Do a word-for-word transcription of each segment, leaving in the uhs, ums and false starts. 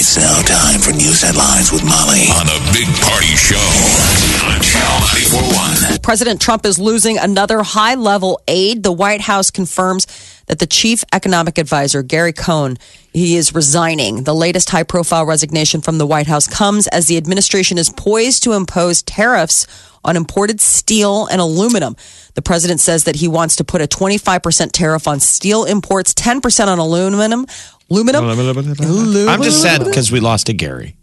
It's now time for News Headlines with Molly on the Big Party Show on Channel ninety-four point one. President Trump is losing another high-level aide. The White House confirms that the chief economic advisor, Gary Cohn, he is resigning. The latest high-profile resignation from the White House comes as the administration is poised to impose tariffs on imported steel and aluminum. The president says that he wants to put a twenty-five percent tariff on steel imports, ten percent on aluminum. Aluminum? aluminum. I'm just sad because we lost a Gary.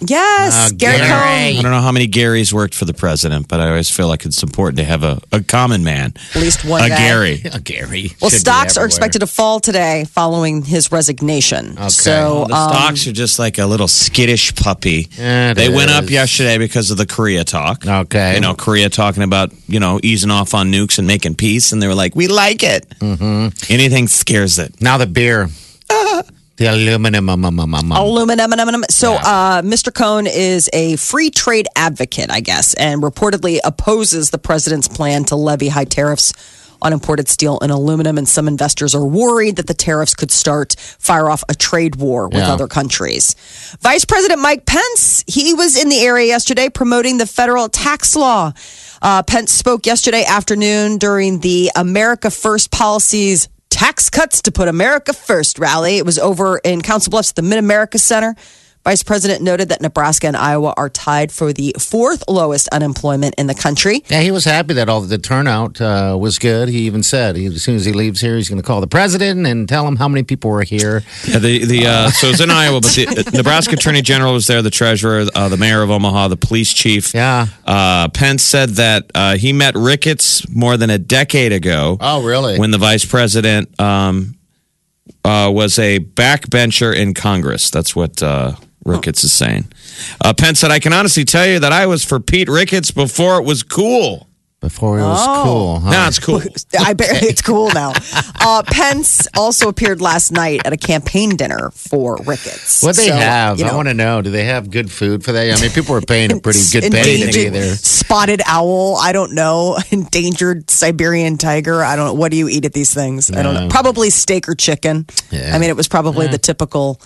Yes, uh, Gary Cohn. I don't know how many Garys worked for the president, but I always feel like it's important to have a, a common man. At least one A guy. Gary. A Gary. Well, Should stocks are expected to fall today following his resignation. Okay. So well, the um, stocks are just like a little skittish puppy. It they is. went up yesterday because of the Korea talk. Okay. You know, Korea talking about, you know, easing off on nukes and making peace, and they were like, we like it. Mm-hmm. Anything scares it. Now the beer. The aluminum. Um, um, um, um. Aluminum. aluminum. So yeah. uh, Mister Cohn is a free trade advocate, I guess, and reportedly opposes the president's plan to levy high tariffs on imported steel and aluminum. And some investors are worried that the tariffs could start, fire off a trade war with yeah. other countries. Vice President Mike Pence, he was in the area yesterday promoting the federal tax law. Uh, Pence spoke yesterday afternoon during the America First Policies Tax Cuts to Put America First rally. It was over in Council Bluffs at the Mid-America Center. Vice President noted that Nebraska and Iowa are tied for the fourth lowest unemployment in the country. Yeah, he was happy that all the turnout uh, was good. He even said he, as soon as he leaves here, he's going to call the president and tell him how many people were here. Yeah, the the uh, uh, so it was in Iowa, but the uh, Nebraska Attorney General was there, the treasurer, uh, the mayor of Omaha, the police chief. Yeah. Uh, Pence said that uh, he met Ricketts more than a decade ago. Oh, really? When the vice president um, uh, was a backbencher in Congress. That's what uh, Ricketts is saying. Uh, Pence said, I can honestly tell you that I was for Pete Ricketts before it was cool. Before it was oh. cool. Huh? Now it's cool. I bet it's cool now. Uh, Pence also appeared last night at a campaign dinner for Ricketts. What they so, have, you know, I want to know. Do they have good food for that? I mean, people are paying a pretty good pay to be there. Spotted owl. I don't know. Endangered Siberian tiger. I don't know. What do you eat at these things? No. I don't know. Probably steak or chicken. Yeah. I mean, it was probably yeah. the typical.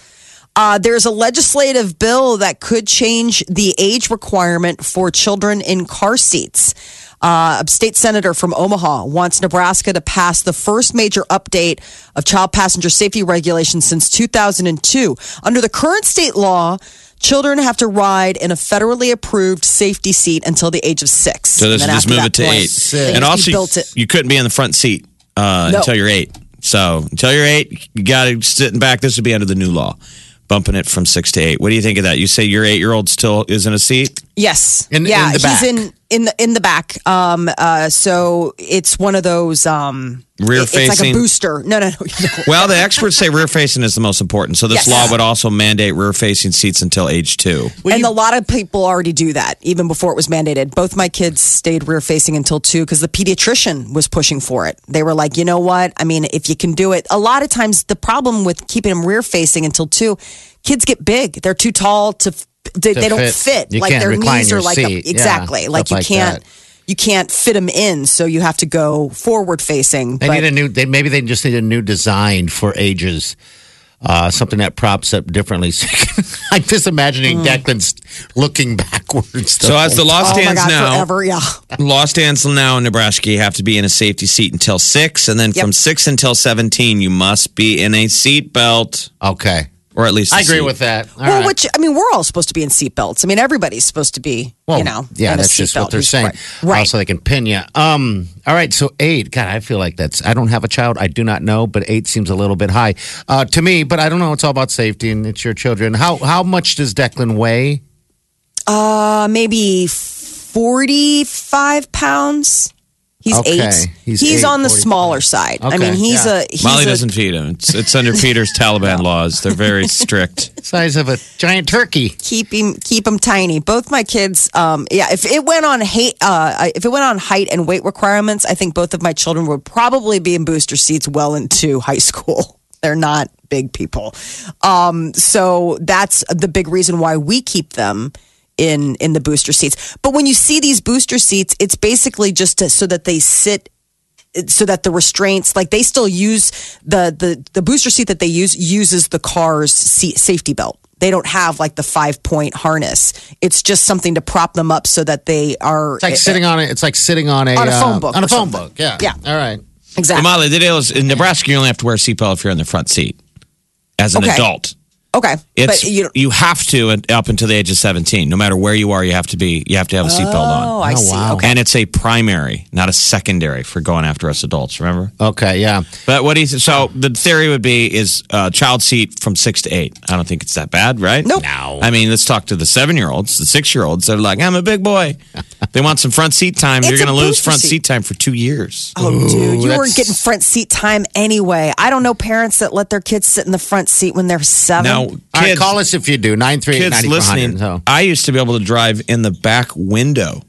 Uh, there's a legislative bill that could change the age requirement for children in car seats. Uh, a state senator from Omaha wants Nebraska to pass the first major update of child passenger safety regulations since two thousand two. Under the current state law, children have to ride in a federally approved safety seat until the age of six. So this just move it to eight. Six. And also, you couldn't be in the front seat uh, no. until you're eight. So until you're eight, you got to sit in back. This would be under the new law. Bumping it from six to eight. What do you think of that? You say your eight-year-old still is in a seat? Yes. In, yeah, in the back. He's in, in the in the back. Um, uh, so it's one of those um, rear it, facing. It's like a booster. No, no, no. no. Well, the experts say rear facing is the most important. So this yes. law would also mandate rear facing seats until age two. Well, and you- a lot of people already do that even before it was mandated. Both my kids stayed rear facing until two because the pediatrician was pushing for it. They were like, you know what? I mean, if you can do it. A lot of times the problem with keeping them rear facing until two, kids get big. They're too tall to. They, they don't fit. You like can't their knees are like a, exactly yeah, like you like can't that. you can't fit them in, so you have to go forward facing. They but, need a new. They, maybe they just need a new design for ages. Uh, something that props up differently. I'm just imagining mm. Declan's looking backwards. So as the law stands oh now, forever, yeah. law stands now in Nebraska, you have to be in a safety seat until six, and then yep. from six until seventeen, you must be in a seat belt. Okay. Or at least I agree seat. with that. All well, right. which I mean, we're all supposed to be in seatbelts. I mean, everybody's supposed to be, well, you know, yeah, in that's a seat just belt. What they're saying. Right. right. Also, they can pin you. Um, all right. So eight. God, I feel like that's. I don't have a child. I do not know, but eight seems a little bit high uh, to me. But I don't know. It's all about safety, and it's your children. How how much does Declan weigh? Uh, maybe forty-five pounds. He's okay. eight. He's, he's eight, on the forty-five. Smaller side. Okay. I mean, he's yeah. a... He's Molly a, doesn't feed him. It's, it's under Peter's Taliban laws. They're very strict. Size of a giant turkey. Keep him, keep him tiny. Both my kids, um, yeah, if it went on height, uh, if it went on height and weight requirements, I think both of my children would probably be in booster seats well into high school. They're not big people. Um, so that's the big reason why we keep them in in the booster seats. But when you see these booster seats, it's basically just to, so that they sit, so that the restraints, like they still use the the the booster seat that they use uses the car's seat, safety belt. They don't have like the five point harness. It's just something to prop them up so that they are. It's like it, sitting on it. It's like sitting on a on a phone uh, book on a phone something. book. Yeah. Yeah. All right. Exactly. Well, Molly, the deal is in Nebraska, you only have to wear a seatbelt if you're in the front seat as an okay. adult. Okay, it's, but you, you have to up until the age of seventeen. No matter where you are, you have to be. You have to have a seatbelt on. Oh, I see. Wow. Okay. And it's a primary, not a secondary, for going after us adults. Remember? Okay, yeah. But what he's so the theory would be is uh, child seat from six to eight. I don't think it's that bad, right? Nope. No. I mean, let's talk to the seven-year-olds, the six-year-olds. They're like, I'm a big boy. They want some front seat time. You're going to lose front seat. seat time for two years. Oh, Ooh, dude, you that's... weren't getting front seat time anyway. I don't know parents that let their kids sit in the front seat when they're seven. No. Kids, All right, call us if you do. nine three eight, nine four zero zero. So. I used to be able to drive in the back window.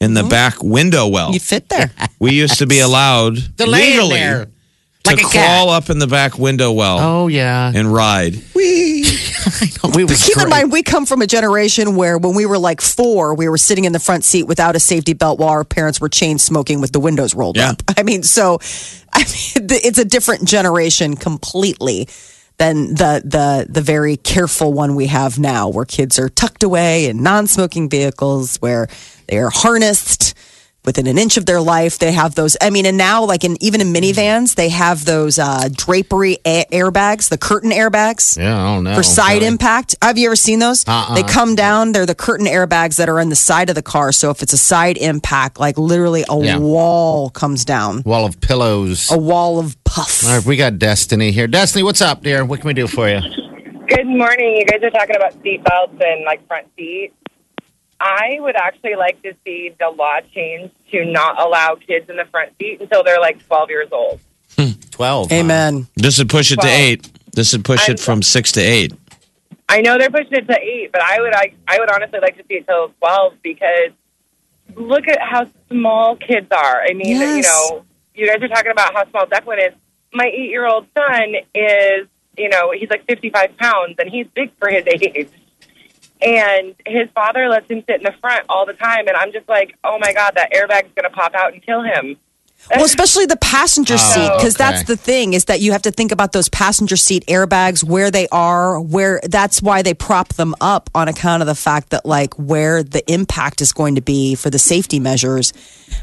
In the mm-hmm. back window well. You fit there. We used to be allowed legally there. Like to crawl cat. up in the back window well. Oh, yeah. And ride. Wee. I know, we keep great. in mind, we come from a generation where when we were like four, we were sitting in the front seat without a safety belt while our parents were chain smoking with the windows rolled yeah. up. I mean, so I mean, it's a different generation completely. Than the, the the very careful one we have now, where kids are tucked away in non-smoking vehicles, where they are harnessed within an inch of their life. They have those. I mean, and now, like in even in minivans, they have those uh, drapery a- airbags, the curtain airbags. Yeah, I don't know for side really. impact. Have you ever seen those? Uh-uh. They come down. They're the curtain airbags that are on the side of the car. So if it's a side impact, like literally a yeah. wall comes down. Wall of pillows. A wall of. Puff. All right, we got Destiny here. Destiny, what's up, dear? What can we do for you? Good morning. You guys are talking about seatbelts and, like, front seats. I would actually like to see the law changed to not allow kids in the front seat until they're, like, twelve years old. twelve. Amen. Wow. This would push it twelve. To eight. This would push I'm, it from six to eight. I know they're pushing it to eight, but I would I, I would honestly like to see it till twelve because look at how small kids are. I mean, yes. you know... You guys are talking about how small Declan is. My eight-year-old son is, you know, he's like fifty-five pounds, and he's big for his age. And his father lets him sit in the front all the time, and I'm just like, oh, my God, that airbag's going to pop out and kill him. Well, especially the passenger seat, because oh, okay. that's the thing, is that you have to think about those passenger seat airbags, where they are, where that's why they prop them up on account of the fact that, like, where the impact is going to be for the safety measures.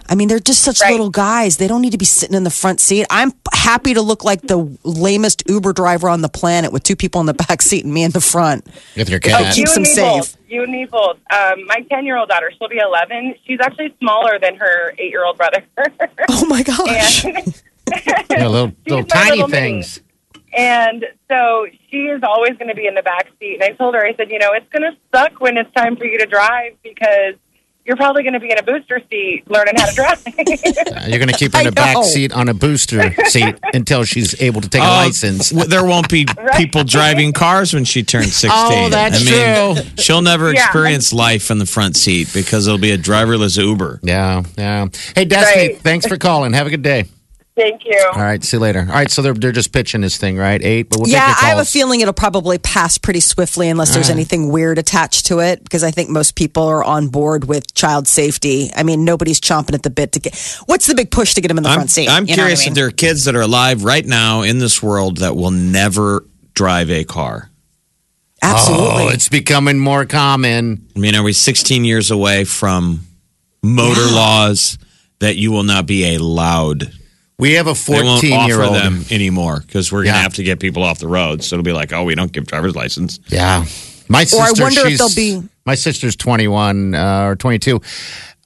I mean, they're just such right. little guys. They don't need to be sitting in the front seat. I'm happy to look like the lamest Uber driver on the planet with two people in the back seat and me in the front. If you're cat. It keeps them safe. You and me both. Um, my ten-year-old daughter, she'll be eleven. She's actually smaller than her eight-year-old brother. Oh, my gosh. And yeah, little little tiny little things. Mini. And so she is always going to be in the back seat. And I told her, I said, you know, it's going to suck when it's time for you to drive because you're probably going to be in a booster seat learning how to drive. uh, you're going to keep her in a back seat on a booster seat until she's able to take uh, a license. There won't be right. people driving cars when she turns sixteen. Oh, that's I mean, true. She'll never yeah. experience life in the front seat because it'll be a driverless Uber. Yeah, yeah. Hey, Destiny, right. thanks for calling. Have a good day. Thank you. All right, see you later. All right, so they're they're just pitching this thing, right? Eight, but we'll yeah, take I have a feeling it'll probably pass pretty swiftly unless All there's right. anything weird attached to it, because I think most people are on board with child safety. I mean, nobody's chomping at the bit to get. What's the big push to get them in the I'm, front seat? I'm you curious I mean? if there are kids that are alive right now in this world that will never drive a car. Absolutely, oh, it's becoming more common. I mean, are we sixteen years away from motor yeah. laws that you will not be allowed? We have a fourteen-year-old. They won't offer them anymore because we're yeah. going to have to get people off the road. So it'll be like, oh, we don't give driver's license. Yeah, my sister. Or I wonder if they'll be. My sister's twenty-one uh, or twenty-two.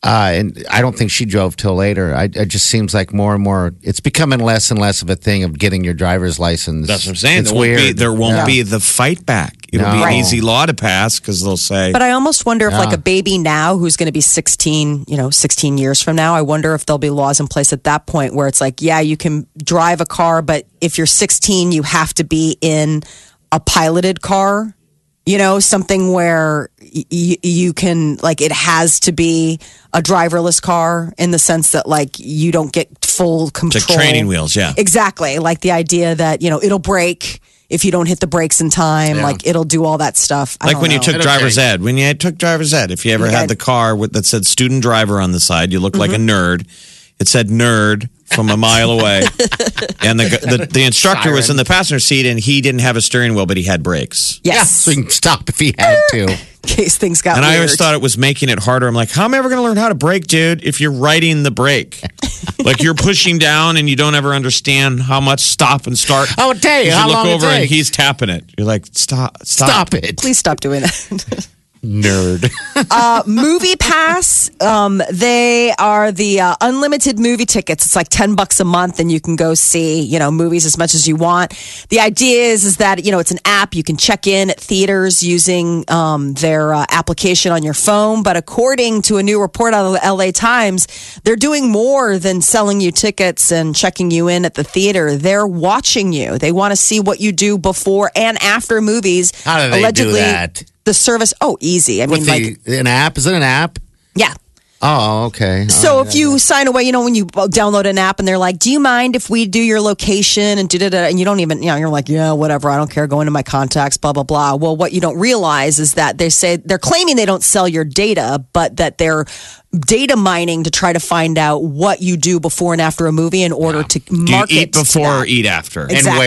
Uh, and I don't think she drove till later. I, it just seems like more and more, it's becoming less and less of a thing of getting your driver's license. That's what I'm saying. It's there weird. Won't be, there won't yeah. be the fight back. It'll no. be an easy law to pass because they'll say. But I almost wonder if yeah. like a baby now who's going to be sixteen, you know, sixteen years from now, I wonder if there'll be laws in place at that point where it's like, yeah, you can drive a car, but if you're sixteen, you have to be in a piloted car. You know, something where y- you can, like, it has to be a driverless car in the sense that, like, you don't get full control. It's like training wheels, yeah. Exactly. Like the idea that, you know, it'll brake if you don't hit the brakes in time. Yeah. Like, it'll do all that stuff. I like don't when know. you took it'll driver's change. ed. When you took driver's ed, if you ever you had, had the car with, that said student driver on the side, you looked mm-hmm. like a nerd. It said nerd from a mile away. And the, the the instructor Siren. was in the passenger seat, and he didn't have a steering wheel, but he had brakes. Yes. Yeah, so he can stop if he had to. In case things got and weird. I always thought it was making it harder. I'm like, how am I ever going to learn how to brake, dude, if you're riding the brake? Like, you're pushing down, and you don't ever understand how much stop and start. Oh, dang, how long it takes. You look over, and he's tapping it. You're like, stop, stop. Stop it. Please stop doing that. Nerd. uh, MoviePass, um, they are the uh, unlimited movie tickets. It's like ten bucks a month, and you can go see, you know, movies as much as you want. The idea is, is that, you know, it's an app. You can check in at theaters using um, their uh, application on your phone. But according to a new report out of the L A Times, they're doing more than selling you tickets and checking you in at the theater. They're watching you. They want to see what you do before and after movies. How do they Allegedly, do that? The service, oh, easy. I mean, the, like an app. Is it an app? Yeah. Oh, okay. So oh, if yeah, you yeah. sign away, you know, when you download an app and they're like, do you mind if we do your location and da-da-da? And you don't even, you know, you're like, yeah, whatever. I don't care. Go into my contacts, blah, blah, blah. Well, what you don't realize is that they say they're claiming they don't sell your data, but that they're data mining to try to find out what you do before and after a movie in order yeah. to market. Do you eat before or eat after? Exactly. And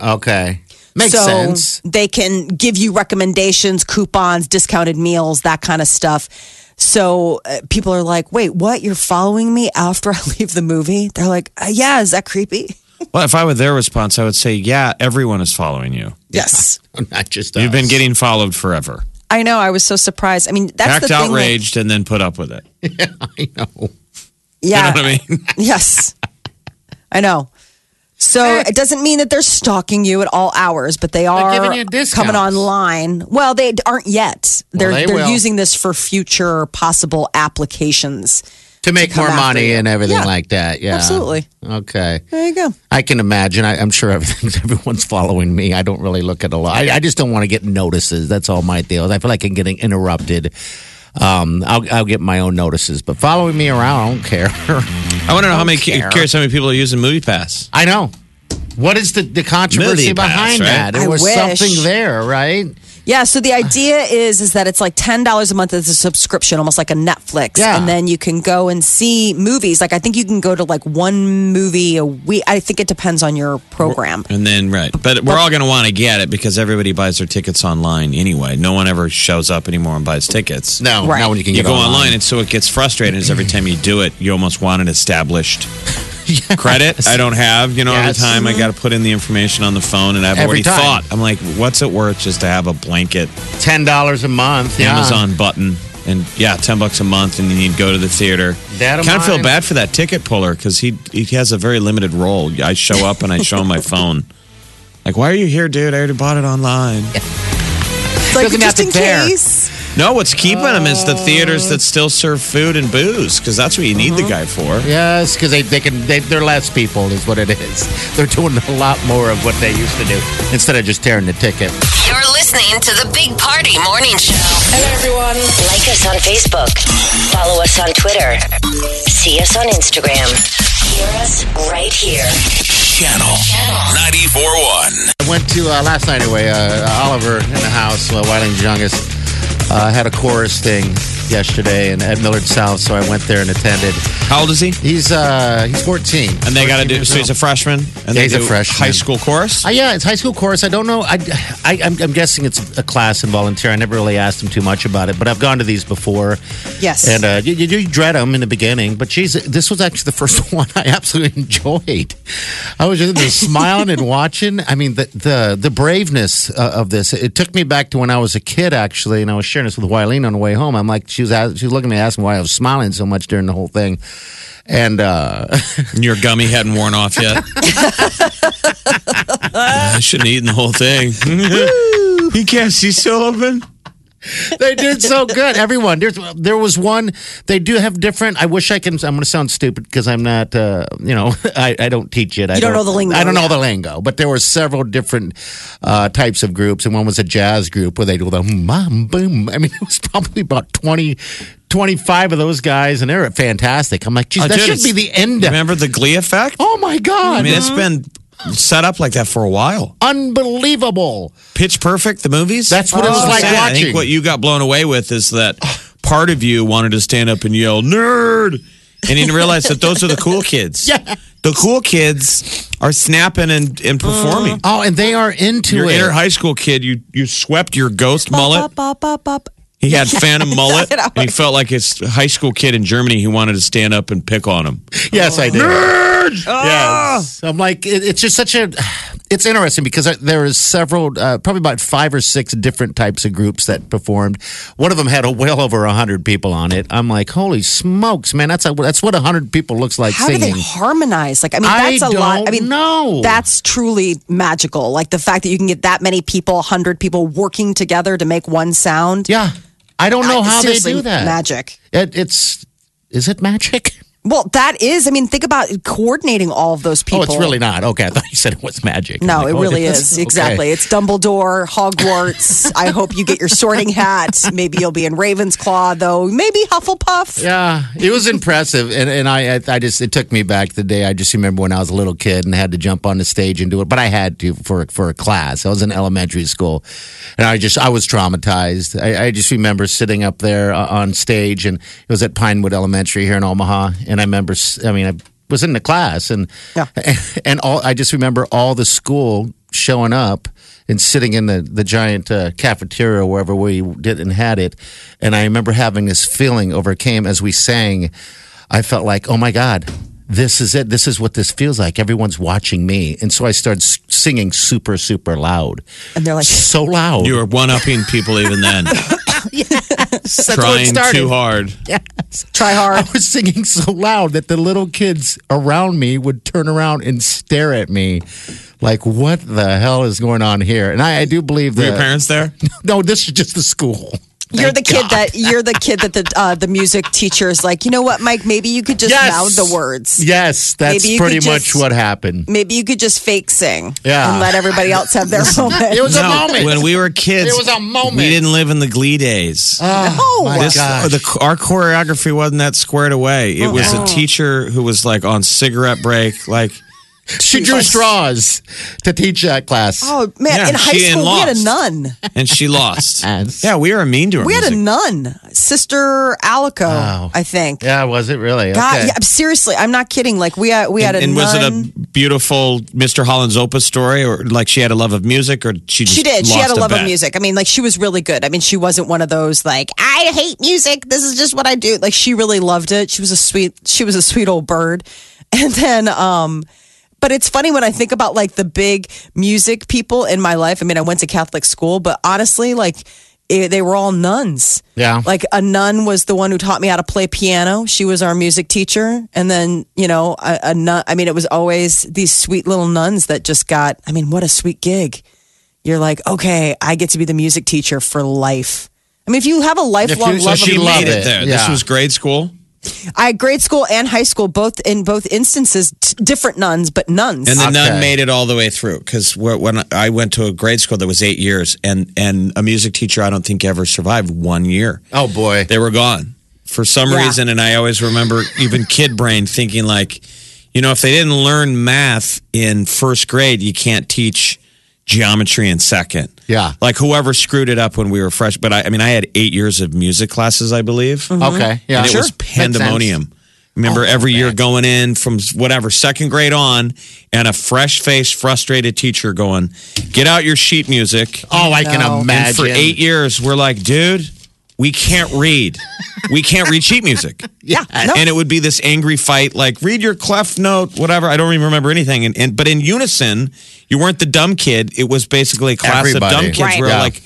where? Okay. Makes so sense. They can give you recommendations, coupons, discounted meals, that kind of stuff. So uh, people are like, wait, what? You're following me after I leave the movie? They're like, uh, yeah, is that creepy? Well, if I were their response, I would say, yeah, everyone is following you. Yes. Yeah. Not just us. You've been getting followed forever. I know. I was so surprised. I mean, that's Act the thing. Act outraged that- and then put up with it. Yeah, I know. Yeah. You know what I mean? Yes. I know. So it doesn't mean that they're stalking you at all hours, but they are coming online. Well, they aren't yet. They're well, they they're will. using this for future possible applications to make to more money and everything yeah. like that. Yeah, absolutely. Okay, there you go. I can imagine. I, I'm sure everything's, everyone's following me. I don't really look at a lot. I, I just don't want to get notices. That's all my deal. I feel like I'm getting interrupted. Um, I'll, I'll get my own notices, but following me around, I don't care. I want to know how many care. curious how many people are using MoviePass. I know. What is the, the controversy MoviePass, behind right? that? There I was wish. something there, right? Yeah. So the idea is is that it's like ten dollars a month as a subscription, almost like a Netflix, yeah. and then you can go and see movies. Like I think you can go to like one movie a week. I think it depends on your program. And then right, but we're all going to want to get it because everybody buys their tickets online anyway. No one ever shows up anymore and buys tickets. No, right. Not when you can. You go online. online, and so it gets frustrating. Is every time you do it, you almost want an established. Yes. Credit I don't have, you know, yes. every time I got to put in the information on the phone, and I've every already time. thought, I'm like, what's it worth just to have a blanket ten dollars a month Amazon yeah. button and yeah, ten bucks a month, and then you'd go to the theater. That I kind of feel bad for that ticket puller because he he has a very limited role. I show up and I show him my phone. Like, why are you here, dude? I already bought it online. Yeah. It's like, just to in care. case. No, what's keeping uh, them is the theaters that still serve food and booze, because that's what you need uh-huh. the guy for. Yes, because they, they can, they, they're less people is what it is. They're doing a lot more of what they used to do instead of just tearing the ticket. You're listening to the Big Party Morning Show. Hello, everyone. Like us on Facebook. Follow us on Twitter. See us on Instagram. Hear us right here. Channel ninety-four point one. I went to, uh, last night anyway, uh, Oliver in the house, uh, Wiling's youngest. I uh, had a chorus thing yesterday and at Millard South, so I went there and attended. How old is he? He's uh, he's fourteen. And they got to do, so he's a freshman? And yeah, they he's do a freshman. High school chorus? Uh, yeah, it's high school chorus. I don't know. I, I, I'm, I'm guessing it's a class and volunteer. I never really asked him too much about it, but I've gone to these before. Yes. And uh, you, you dread them in the beginning, but geez, this was actually the first one I absolutely enjoyed. I was just there smiling and watching. I mean, the, the, the braveness uh, of this, it took me back to when I was a kid, actually, and I was sharing this with Wileen on the way home. I'm like, She was she was looking at me, asking why I was smiling so much during the whole thing. And uh, your gummy hadn't worn off yet. I shouldn't have eaten the whole thing. You can't see still open. They did so good. Everyone. There's, there was one. They do have different. I wish I can. I'm going to sound stupid because I'm not, uh, you know, I, I don't teach it. I you don't, don't know the lingo. I don't know yeah. the lingo. But there were several different uh, types of groups. And one was a jazz group where they do the mom, boom. I mean, it was probably about twenty, twenty-five of those guys. And they were fantastic. I'm like, geez, oh, that dude, should be the end. Remember the Glee effect? Oh, my God. I mean, it's been set up like that for a while. Unbelievable. Pitch Perfect, the movies? That's what oh, it was like sad. watching. I think what you got blown away with is that part of you wanted to stand up and yell, nerd! And you realize that those are the cool kids. Yeah. The cool kids are snapping and, and performing. Uh, oh, and they are into your it. Your inner high school kid, you, you swept your ghost bop, mullet. Bop, bop, bop. He had phantom mullet, and he felt like his high school kid in Germany who wanted to stand up and pick on him. Yes, oh. I did. Nerd! Oh. Yeah. I'm like, it, it's just such a... It's interesting because there is several, uh, probably about five or six different types of groups that performed. One of them had a well over one hundred people on it. I'm like, holy smokes, man, that's a, that's what one hundred people looks like. How singing. do they harmonize? Like, I mean, that's I a don't lot. I mean, know. That's truly magical. Like the fact that you can get that many people, one hundred people working together to make one sound. Yeah. I don't know I, how they do that. Magic. It, it's, is it magic? Well, that is. I mean, think about coordinating all of those people. Oh, it's really not. Okay, I thought you said it was magic. No, like, it oh, really it is. is. Exactly. Okay. It's Dumbledore, Hogwarts. I hope you get your sorting hat. Maybe you'll be in Ravensclaw, though. Maybe Hufflepuff. Yeah, it was impressive. And, and I I just, it took me back the day. I just remember when I was a little kid and I had to jump on the stage and do it. But I had to for, for a class. I was in elementary school. And I just, I was traumatized. I, I just remember sitting up there on stage. And it was at Pinewood Elementary here in Omaha. And And I remember, I mean, I was in the class, and yeah. and all I just remember all the school showing up and sitting in the, the giant uh, cafeteria wherever we did and had it. And I remember having this feeling overcame as we sang. I felt like, oh, my God, this is it. This is what this feels like. Everyone's watching me. And so I started singing super, super loud. And they're like, so loud. You were one-upping people even then. Yes. Trying too hard. Yes. Try hard. I was singing so loud that the little kids around me would turn around and stare at me like, what the hell is going on here? And I, I do believe that. Were your parents there? No, this is just the school. Thank you're the kid God. that you're the kid that the uh, the music teacher is like, you know what, Mike? Maybe you could just yes. mouth the words. Yes, that's pretty much just, what happened. Maybe you could just fake sing, yeah. and let everybody else have their moment. It was no, a moment when we were kids. It was a moment. We didn't live in the Glee days. Oh, no, my this, gosh. The, our choreography wasn't that squared away. It oh, was wow. a teacher who was like on cigarette break, like. She drew straws to teach that class. Oh, man. Yeah, in high school, we had a nun. And she lost. Yeah, we were mean to her. We music. had a nun. Sister Alico, wow. I think. Yeah, was it really? God, okay. yeah, seriously, I'm not kidding. Like, we had, we and, had a and nun. And was it a beautiful Mister Holland's Opus story? Or, like, she had a love of music? Or she just She did. Lost she had a love bet. of music. I mean, like, she was really good. I mean, she wasn't one of those, like, I hate music. This is just what I do. Like, she really loved it. She was a sweet, she was a sweet old bird. And then, um... But it's funny when I think about, like, the big music people in my life. I mean, I went to Catholic school, but honestly, like, it, they were all nuns. Yeah. Like, a nun was the one who taught me how to play piano. She was our music teacher. And then, you know, a, a nun, I mean, it was always these sweet little nuns that just got, I mean, what a sweet gig. You're like, okay, I get to be the music teacher for life. I mean, if you have a lifelong you, so love of music. She made it there. Yeah. This was grade school? I grade school and high school, both in both instances, t- different nuns, but nuns. And the okay. nun made it all the way through because when I went to a grade school that was eight years, and, and a music teacher I don't think ever survived one year. Oh boy, they were gone for some yeah. reason, and I always remember even kid brain thinking like, you know, if they didn't learn math in first grade, you can't teach geometry in second. Yeah, like whoever screwed it up when we were fresh. But I, I mean, I had eight years of music classes, I believe. Mm-hmm. Okay, yeah, and it sure. was pandemonium. Remember, oh, every man. year going in from whatever second grade on, and a fresh-faced, frustrated teacher going, "Get out your sheet music." Oh, I no. can imagine. And for eight years, we're like, dude. We can't read. We can't read sheet music. Yeah. No. And it would be this angry fight, like, read your clef note, whatever. I don't even remember anything. And, and But in unison, you weren't the dumb kid. It was basically a class Everybody. of dumb kids right. where yeah. like,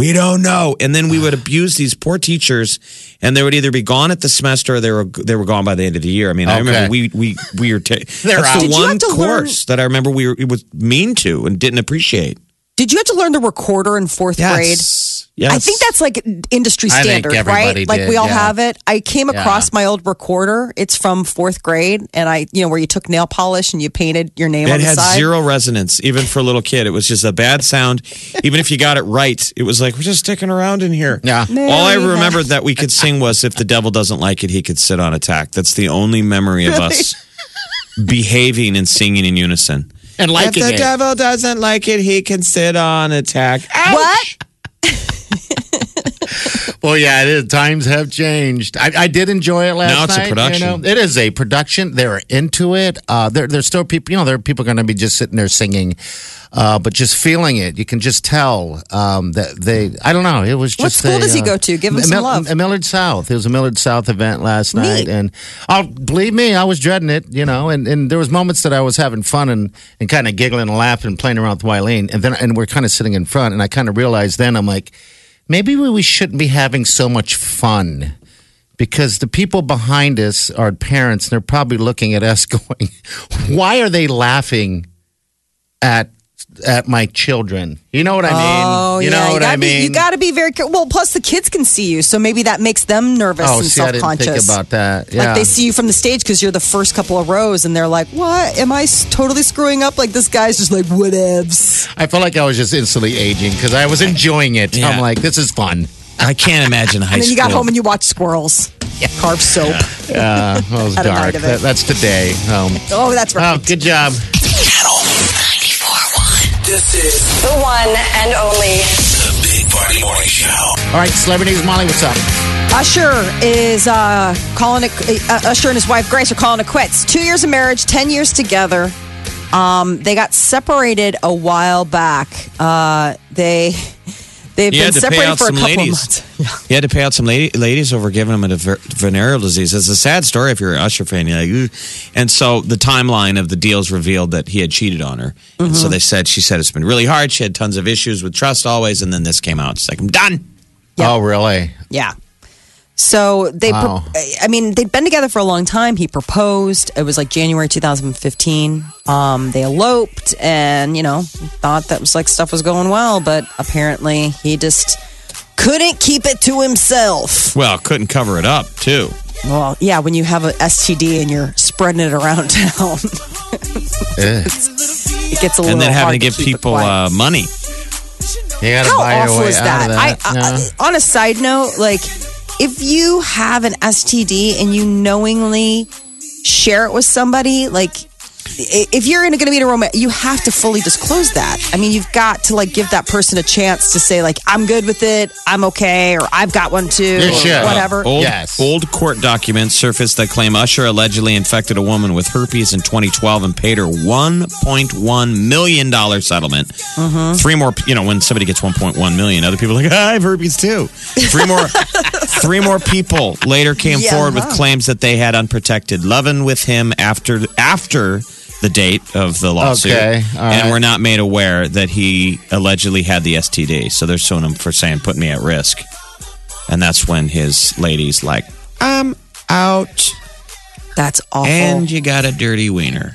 We don't know. And then we would abuse these poor teachers, and they would either be gone at the semester or they were they were gone by the end of the year. I mean, okay. I remember we we we were ta- that's out. The Did one course learn- that I remember we were it was mean to and didn't appreciate. Did you have to learn the recorder in fourth yes. grade? Yes. I think that's like industry standard, right? Did. Like we all yeah. have it. I came across yeah. my old recorder. It's from fourth grade, and I, you know, where you took nail polish and you painted your name it on the side. It had zero resonance, even for a little kid. It was just a bad sound. Even if you got it right, it was like, we're just sticking around in here. Yeah. Maybe. All I remembered that we could sing was, if the devil doesn't like it, he could sit on attack. That's the only memory of really? us behaving and singing in unison. And if the it. devil doesn't like it, he can sit on attack. Ouch! What? Well, yeah, it is. Times have changed. I, I did enjoy it last night. Now it's night, a production. You know? It is a production. They're into it. Uh, there, there's still people. You know, there are people going to be just sitting there singing, uh, but just feeling it. You can just tell um, that they. I don't know. It was just. What school a, does he uh, go to? Give him some Mill- love. Millard South. It was a Millard South event last night, Neat. and I'll, believe me, I was dreading it. You know, and, and there was moments that I was having fun and, and kind of giggling and laughing and playing around with Wileen, and then and we're kind of sitting in front, and I kind of realized then I'm like. Maybe we shouldn't be having so much fun because the people behind us are parents and they're probably looking at us going, why are they laughing at at my children? You know what I mean? Oh, you yeah. know what you I be, mean? You got to be very careful. Well, plus the kids can see you, so maybe that makes them nervous oh, and see, self-conscious. I didn't think about that. Yeah. Like they see you from the stage because you're the first couple of rows and they're like, what? Am I totally screwing up? Like this guy's just like, whatevs. I felt like I was just instantly aging because I was enjoying it. Yeah. I'm like, this is fun. I can't imagine high school. And then you got home and you watched squirrels. Yeah. Carve soap. Yeah, well, it was dark. It. That, that's today. Um, oh, that's right. Oh, good job. This is the one and only The Big Party Morning Show. All right, celebrities, Molly, what's up? Usher is uh, calling it. Uh, Usher and his wife Grace are calling it quits. Two years of marriage, ten years together. Um, they got separated a while back. Uh, they they've you been separated for a couple ladies. Of months. You had to pay out some lady, ladies over giving them a diver, venereal disease. It's a sad story if you're an Usher fan. You're like, and so the timeline of the deals revealed that he had cheated on her. Mm-hmm. And so they said, she said, it's been really hard. She had tons of issues with trust always. And then this came out. She's like, I'm done. Yep. Oh, really? Yeah. So they, wow. pro- I mean, they'd been together for a long time. He proposed. It was like January two thousand fifteen. Um, they eloped and, you know, thought that was like stuff was going well. But apparently he just couldn't keep it to himself. Well, couldn't cover it up, too. Well, yeah, when you have an S T D and you're spreading it around town, it gets a little. And then having to give people uh, money. You gotta How buy awful your way is that? Out of that? I, I, no. On a side note, like. If you have an S T D and you knowingly share it with somebody, like if you're going to be in a romance, you have to fully disclose that. I mean, you've got to like give that person a chance to say like, I'm good with it. I'm okay. Or I've got one too. Or sure. Whatever. Uh, old, yes. old court documents surfaced that claim Usher allegedly infected a woman with herpes in twenty twelve and paid her one point one million dollars settlement. Mm-hmm. Three more, you know, when somebody gets one point one million, other people are like, I have herpes too. Three more... Three more people later came yeah, forward with claims that they had unprotected lovin' with him after after the date of the lawsuit. Okay, all right. And were not made aware that he allegedly had the S T D. So they're suing him for saying, put me at risk. And that's when his lady's like, I'm out. That's awful. And you got a dirty wiener.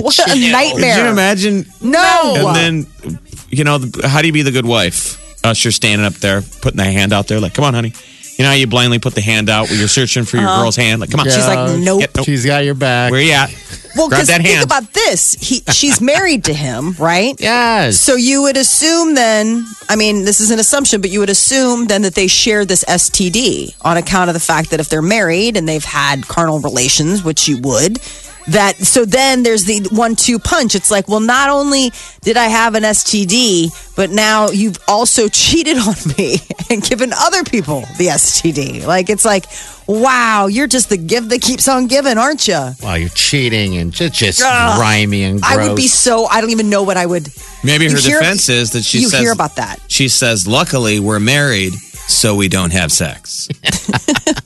What a nightmare. Could you imagine? No. And then, you know, how do you be the good wife? Usher standing up there, putting the hand out there, like, come on, honey. You know how you blindly put the hand out when you're searching for your uh, girl's hand? Like, come on. Yeah. She's like, nope. Yeah, nope. She's got your back. Where you at? Well, because think hand. about this. He, she's married to him, right? Yes. So you would assume then, I mean, this is an assumption, but you would assume then that they share this S T D on account of the fact that if they're married and they've had carnal relations, which you would, that so then there's the one two punch. It's like, well, not only did I have an S T D, but now you've also cheated on me and given other people the S T D. Like, it's like, wow, you're just the gift that keeps on giving, aren't you? Wow, you're cheating and just, just uh, grimy and gross. I would be so, I don't even know what I would. Maybe her hear, defense is that she you says. You hear about that. She says, luckily, we're married, so we don't have sex.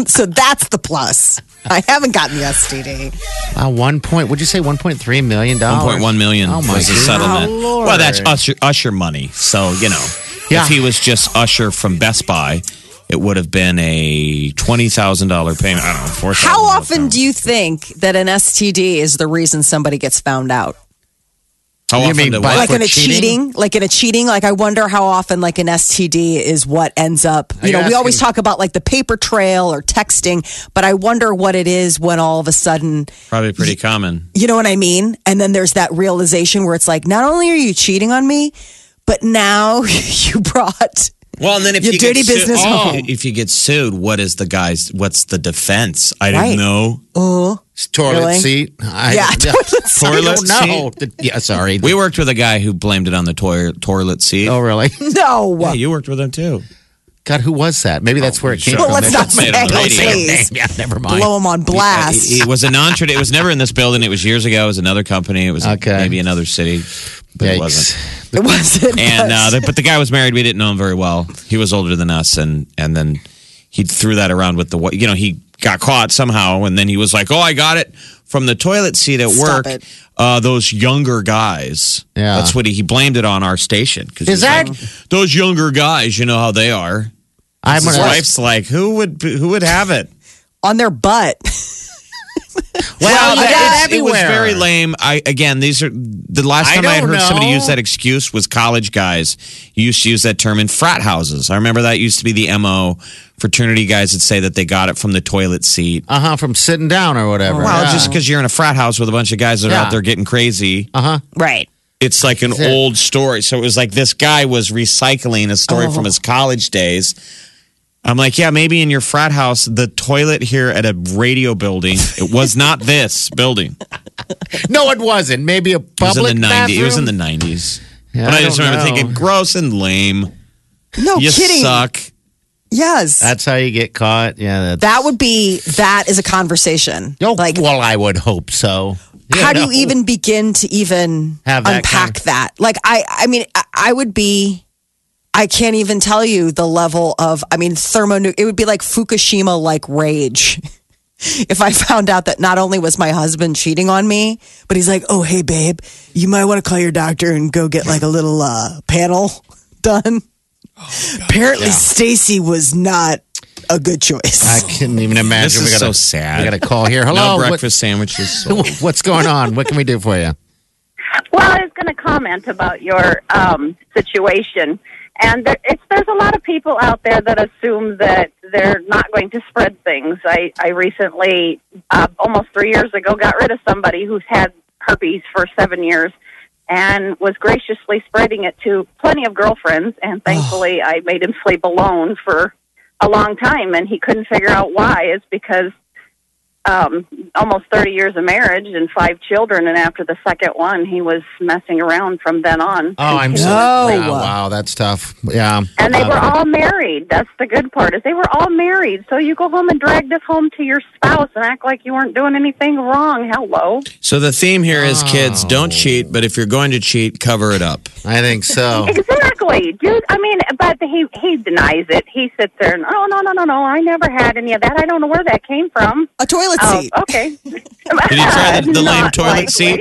So that's the plus. I haven't gotten the S T D. Uh, one point, would you say one point three million dollars? one point one million dollars oh was the settlement. Oh, well, that's Usher, Usher money, so, you know. Yeah. If he was just Usher from Best Buy, it would have been a twenty thousand dollars payment. I don't know. four thousand dollars How often do you think that an S T D is the reason somebody gets found out? How you often mean, like, like in a cheating? cheating? Like in a cheating? Like I wonder how often like an S T D is what ends up. You I know, we asking. always talk about like the paper trail or texting, but I wonder what it is when all of a sudden. Probably pretty common. You know what I mean? And then there's that realization where it's like, not only are you cheating on me, but now you brought. Well, and then if Your you dirty get business su- home. if you get sued, what is the guy's? What's the defense? I right. didn't know. Oh, it's toilet really? seat. I, yeah, yeah, toilet seat. Toilet seat. The, yeah, sorry. We worked with a guy who blamed it on the toilet toilet seat. Oh, really? No. Yeah, you worked with him too. God, who was that? Maybe that's oh, where it came sure. from. Well, let's not say it on the radio. Yeah, never mind. Blow him on blast. It was a non-trad. It was never in this building. It was years ago. It was another company. It was okay. maybe another city. But Yikes. it wasn't. It wasn't. And uh, but the guy was married. We didn't know him very well. He was older than us, and and then he threw that around with the you know he got caught somehow, and then he was like, "Oh, I got it from the toilet seat at Stop work." It. Uh, those younger guys. Yeah, that's what he, he blamed it on our station. Cause Is that like, those younger guys? You know how they are. I'm his wife's like, who would who would have it on their butt? Well, well that, it, it was very lame. I again, these are the last time I, I had heard know. somebody use that excuse was college guys. You used to use that term in frat houses. I remember that used to be the M O. Fraternity guys would say that they got it from the toilet seat. Uh huh, from sitting down or whatever. Well, yeah. just because you're in a frat house with a bunch of guys that are yeah. out there getting crazy. Uh huh. Right. It's like an it. old story. So it was like this guy was recycling a story oh. from his college days. I'm like, yeah, maybe in your frat house, the toilet here at a radio building, it was not this building. No, it wasn't. Maybe a public bathroom. It was in the nineties. Yeah, but I, I just remember know. thinking, gross and lame. No you kidding. You suck. Yes. That's how you get caught. Yeah. That's... That would be, that is a conversation. Oh, like, well, I would hope so. You how know. do you even begin to even Have that unpack con- that? Like, I, I mean, I, I would be... I can't even tell you the level of, I mean, thermonuclear. It would be like Fukushima-like rage if I found out that not only was my husband cheating on me, but he's like, oh, hey, babe, you might want to call your doctor and go get like a little uh, panel done. Oh, Apparently, yeah. Stacy was not a good choice. I couldn't even imagine. This we is gotta, so sad. We got a call here. Hello. No breakfast what, sandwiches. What's going on? What can we do for you? Well, I was going to comment about your um, situation. And there, it's, there's a lot of people out there that assume that they're not going to spread things. I, I recently, uh, almost three years ago, got rid of somebody who's had herpes for seven years and was graciously spreading it to plenty of girlfriends. And thankfully, I made him sleep alone for a long time, and he couldn't figure out why. It's because um, almost thirty years of marriage and five children, and after the second one, he was messing around from then on. Oh, I'm so... Wow, wow, that's tough. Yeah. And they were all married. That's the good part, is they were all married. So you go home and drag this home to your spouse and act like you weren't doing anything wrong. Hello. So the theme here is, kids, don't cheat, but if you're going to cheat, cover it up. I think so. Exactly. Dude, I mean, but he, he denies it. He sits there and, oh, no, no, no, no, I never had any of that. I don't know where that came from. A toilet Oh, okay. Did you try the, the lame toilet likely. seat?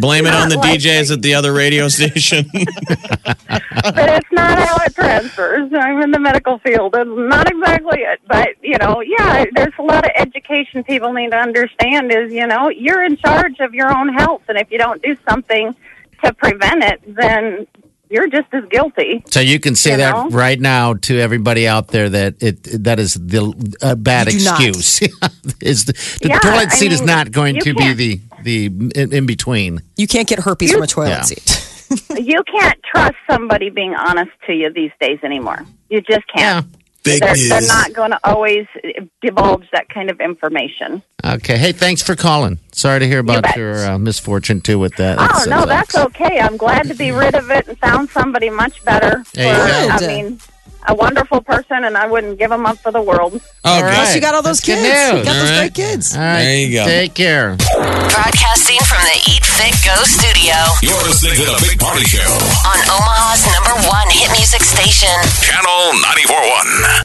Blame not it on the likely. D Js at the other radio station. But it's not how it transfers. I'm in the medical field. That's not exactly it. But, you know, yeah, there's a lot of education people need to understand is, you know, you're in charge of your own health. And if you don't do something to prevent it, then... You're just as guilty. So you can say you know? that right now to everybody out there that it that is the a bad excuse. is the, the yeah, toilet seat I mean, is not going to be the the in, in between. You can't get herpes you, from a toilet yeah. seat. You can't trust somebody being honest to you these days anymore. You just can't. Yeah. Big they're, they're not going to always divulge that kind of information. Okay. Hey, thanks for calling. Sorry to hear about you your uh, misfortune, too, with that. That's, oh, no, uh, that's okay. I'm glad to be rid of it and found somebody much better. For, I mean, a wonderful person, and I wouldn't give them up for the world. Okay. All right. Plus, you got all those that's kids. You got all those right. great kids. All right. There you go. Take care. Broadcasting from the Eat Fit Go studio. You're listening to the Big Party Show on Omaha's number one hit music station, Channel ninety-four point one.